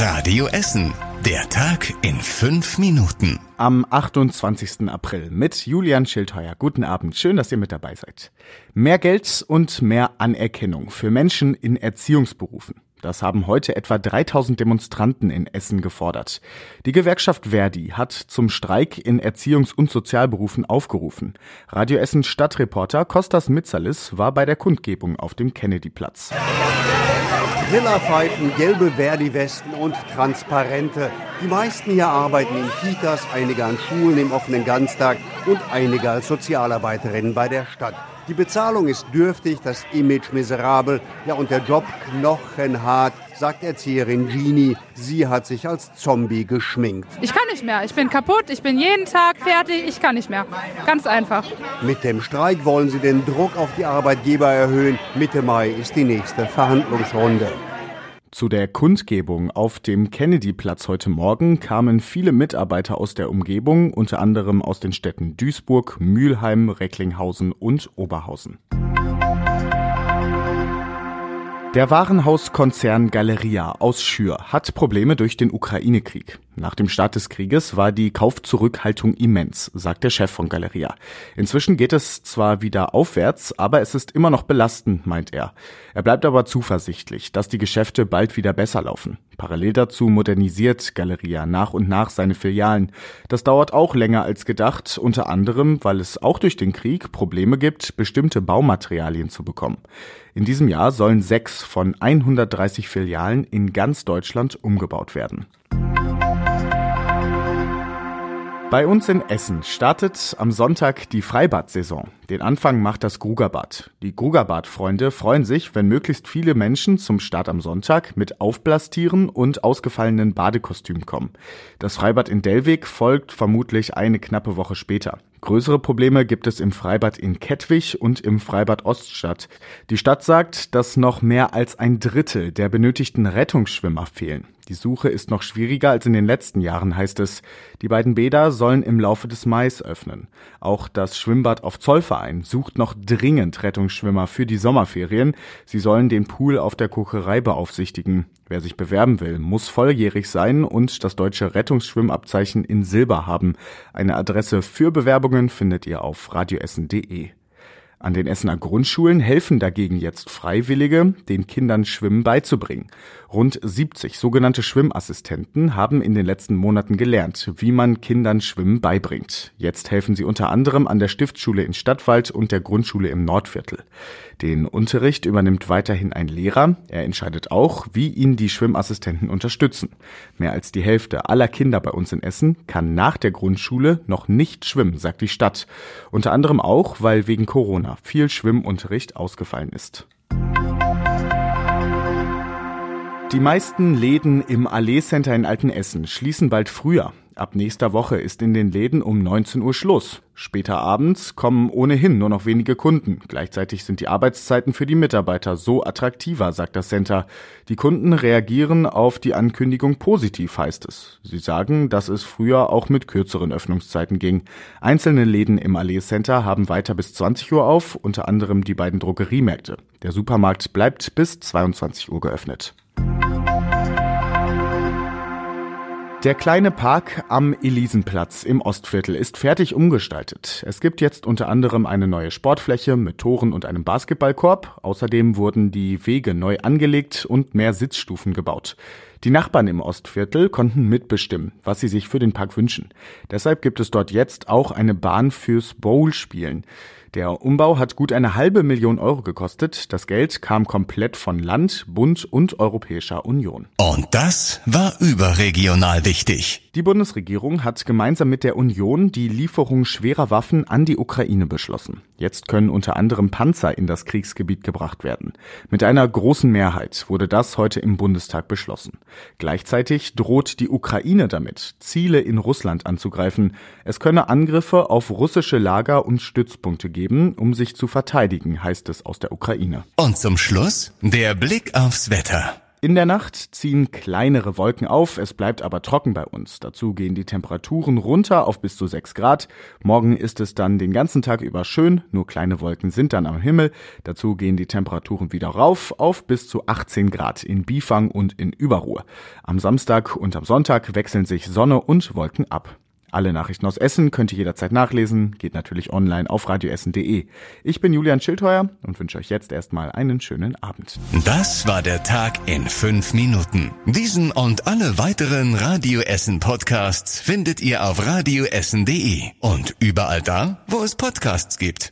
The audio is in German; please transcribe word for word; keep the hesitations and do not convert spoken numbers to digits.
Radio Essen. Der Tag in fünf Minuten. Am achtundzwanzigsten April mit Julian Schildheuer. Guten Abend, schön, dass ihr mit dabei seid. Mehr Geld und mehr Anerkennung für Menschen in Erziehungsberufen. Das haben heute etwa dreitausend Demonstranten in Essen gefordert. Die Gewerkschaft Verdi hat zum Streik in Erziehungs- und Sozialberufen aufgerufen. Radio Essen Stadtreporter Kostas Mitzalis war bei der Kundgebung auf dem Kennedyplatz. Trillerpfeifen, gelbe Verdi-Westen und Transparente. Die meisten hier arbeiten in Kitas, einige an Schulen im offenen Ganztag und einige als Sozialarbeiterinnen bei der Stadt. Die Bezahlung ist dürftig, das Image miserabel, ja und der Job knochenhart, sagt Erzieherin Jeannie. Sie hat sich als Zombie geschminkt. Ich kann nicht mehr, ich bin kaputt, ich bin jeden Tag fertig, ich kann nicht mehr. Ganz einfach. Mit dem Streik wollen sie den Druck auf die Arbeitgeber erhöhen. Mitte Mai ist die nächste Verhandlungsrunde. Zu der Kundgebung auf dem Kennedyplatz heute Morgen kamen viele Mitarbeiter aus der Umgebung, unter anderem aus den Städten Duisburg, Mülheim, Recklinghausen und Oberhausen. Der Warenhauskonzern Galeria aus Schür hat Probleme durch den Ukraine-Krieg. Nach dem Start des Krieges war die Kaufzurückhaltung immens, sagt der Chef von Galeria. Inzwischen geht es zwar wieder aufwärts, aber es ist immer noch belastend, meint er. Er bleibt aber zuversichtlich, dass die Geschäfte bald wieder besser laufen. Parallel dazu modernisiert Galeria nach und nach seine Filialen. Das dauert auch länger als gedacht, unter anderem, weil es auch durch den Krieg Probleme gibt, bestimmte Baumaterialien zu bekommen. In diesem Jahr sollen sechs von hundertdreißig Filialen in ganz Deutschland umgebaut werden. Bei uns in Essen startet am Sonntag die Freibad-Saison. Den Anfang macht das Grugabad. Die Grugabad-Freunde freuen sich, wenn möglichst viele Menschen zum Start am Sonntag mit Aufblastieren und ausgefallenen Badekostümen kommen. Das Freibad in Dellwig folgt vermutlich eine knappe Woche später. Größere Probleme gibt es im Freibad in Kettwig und im Freibad Oststadt. Die Stadt sagt, dass noch mehr als ein Drittel der benötigten Rettungsschwimmer fehlen. Die Suche ist noch schwieriger als in den letzten Jahren, heißt es. Die beiden Bäder sollen im Laufe des Mai öffnen. Auch das Schwimmbad auf Zollverein sucht noch dringend Rettungsschwimmer für die Sommerferien. Sie sollen den Pool auf der Kocherei beaufsichtigen. Wer sich bewerben will, muss volljährig sein und das deutsche Rettungsschwimmabzeichen in Silber haben. Eine Adresse für Bewerbungen findet ihr auf radioessen punkt de. An den Essener Grundschulen helfen dagegen jetzt Freiwillige, den Kindern Schwimmen beizubringen. Rund siebzig sogenannte Schwimmassistenten haben in den letzten Monaten gelernt, wie man Kindern Schwimmen beibringt. Jetzt helfen sie unter anderem an der Stiftsschule in Stadtwald und der Grundschule im Nordviertel. Den Unterricht übernimmt weiterhin ein Lehrer. Er entscheidet auch, wie ihn die Schwimmassistenten unterstützen. Mehr als die Hälfte aller Kinder bei uns in Essen kann nach der Grundschule noch nicht schwimmen, sagt die Stadt. Unter anderem auch, weil wegen Corona viel Schwimmunterricht ausgefallen ist. Die meisten Läden im Allee-Center in Altenessen schließen bald früher. Ab nächster Woche ist in den Läden um neunzehn Uhr Schluss. Später abends kommen ohnehin nur noch wenige Kunden. Gleichzeitig sind die Arbeitszeiten für die Mitarbeiter so attraktiver, sagt das Center. Die Kunden reagieren auf die Ankündigung positiv, heißt es. Sie sagen, dass es früher auch mit kürzeren Öffnungszeiten ging. Einzelne Läden im Allee-Center haben weiter bis zwanzig Uhr auf, unter anderem die beiden Drogeriemärkte. Der Supermarkt bleibt bis zweiundzwanzig Uhr geöffnet. Der kleine Park am Elisenplatz im Ostviertel ist fertig umgestaltet. Es gibt jetzt unter anderem eine neue Sportfläche mit Toren und einem Basketballkorb. Außerdem wurden die Wege neu angelegt und mehr Sitzstufen gebaut. Die Nachbarn im Ostviertel konnten mitbestimmen, was sie sich für den Park wünschen. Deshalb gibt es dort jetzt auch eine Bahn fürs Bowl-Spielen. Der Umbau hat gut eine halbe Million Euro gekostet. Das Geld kam komplett von Land, Bund und Europäischer Union. Und das war überregional wichtig. Die Bundesregierung hat gemeinsam mit der Union die Lieferung schwerer Waffen an die Ukraine beschlossen. Jetzt können unter anderem Panzer in das Kriegsgebiet gebracht werden. Mit einer großen Mehrheit wurde das heute im Bundestag beschlossen. Gleichzeitig droht die Ukraine damit, Ziele in Russland anzugreifen. Es könne Angriffe auf russische Lager und Stützpunkte geben. Geben, um sich zu verteidigen, heißt es aus der Ukraine. Und zum Schluss der Blick aufs Wetter. In der Nacht ziehen kleinere Wolken auf, es bleibt aber trocken bei uns. Dazu gehen die Temperaturen runter auf bis zu sechs Grad. Morgen ist es dann den ganzen Tag über schön, nur kleine Wolken sind dann am Himmel. Dazu gehen die Temperaturen wieder rauf auf bis zu achtzehn Grad in Biefang und in Überruhr. Am Samstag und am Sonntag wechseln sich Sonne und Wolken ab. Alle Nachrichten aus Essen könnt ihr jederzeit nachlesen, geht natürlich online auf radioessen punkt de. Ich bin Julian Schildheuer und wünsche euch jetzt erstmal einen schönen Abend. Das war der Tag in fünf Minuten. Diesen und alle weiteren Radio Essen Podcasts findet ihr auf radioessen punkt de und überall da, wo es Podcasts gibt.